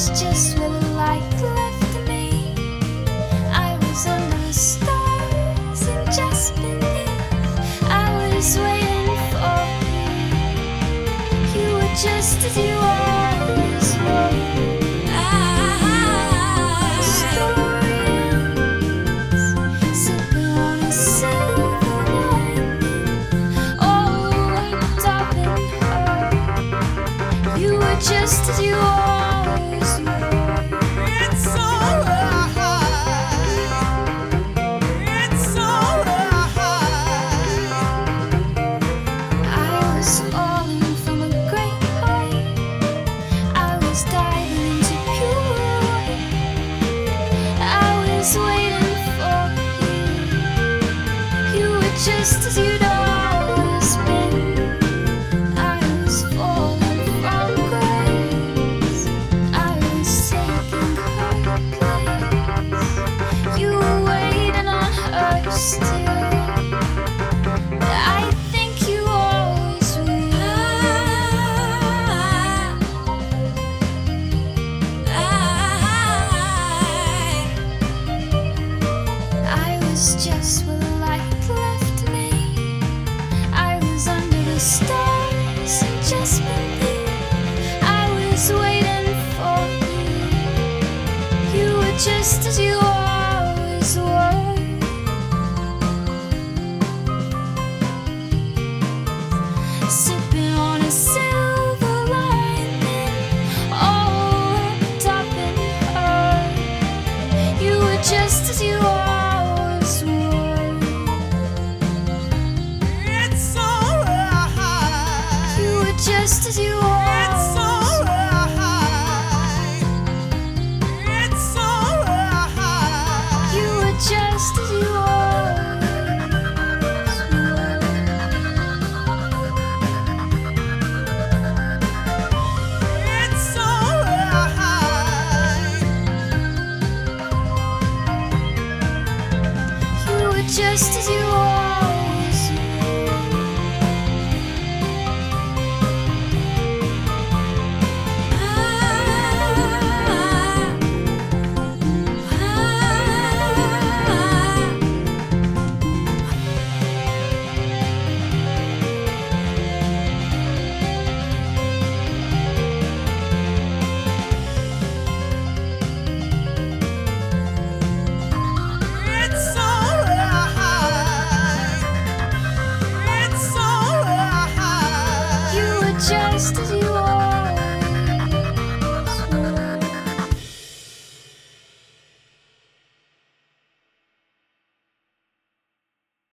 Just as you always were. Stories sipping on a silver wine, all wrapped up in her. You were just as you always were. It's alright. It's alright. I was all in. Waiting for you. You were just as you'd always been. I was falling from grace. I was taking her place. You were waiting on her still. I think you always will. It's just where the light left me. I was under the stars and just been there. I was waiting for you. You were just as you always were. Sipping on a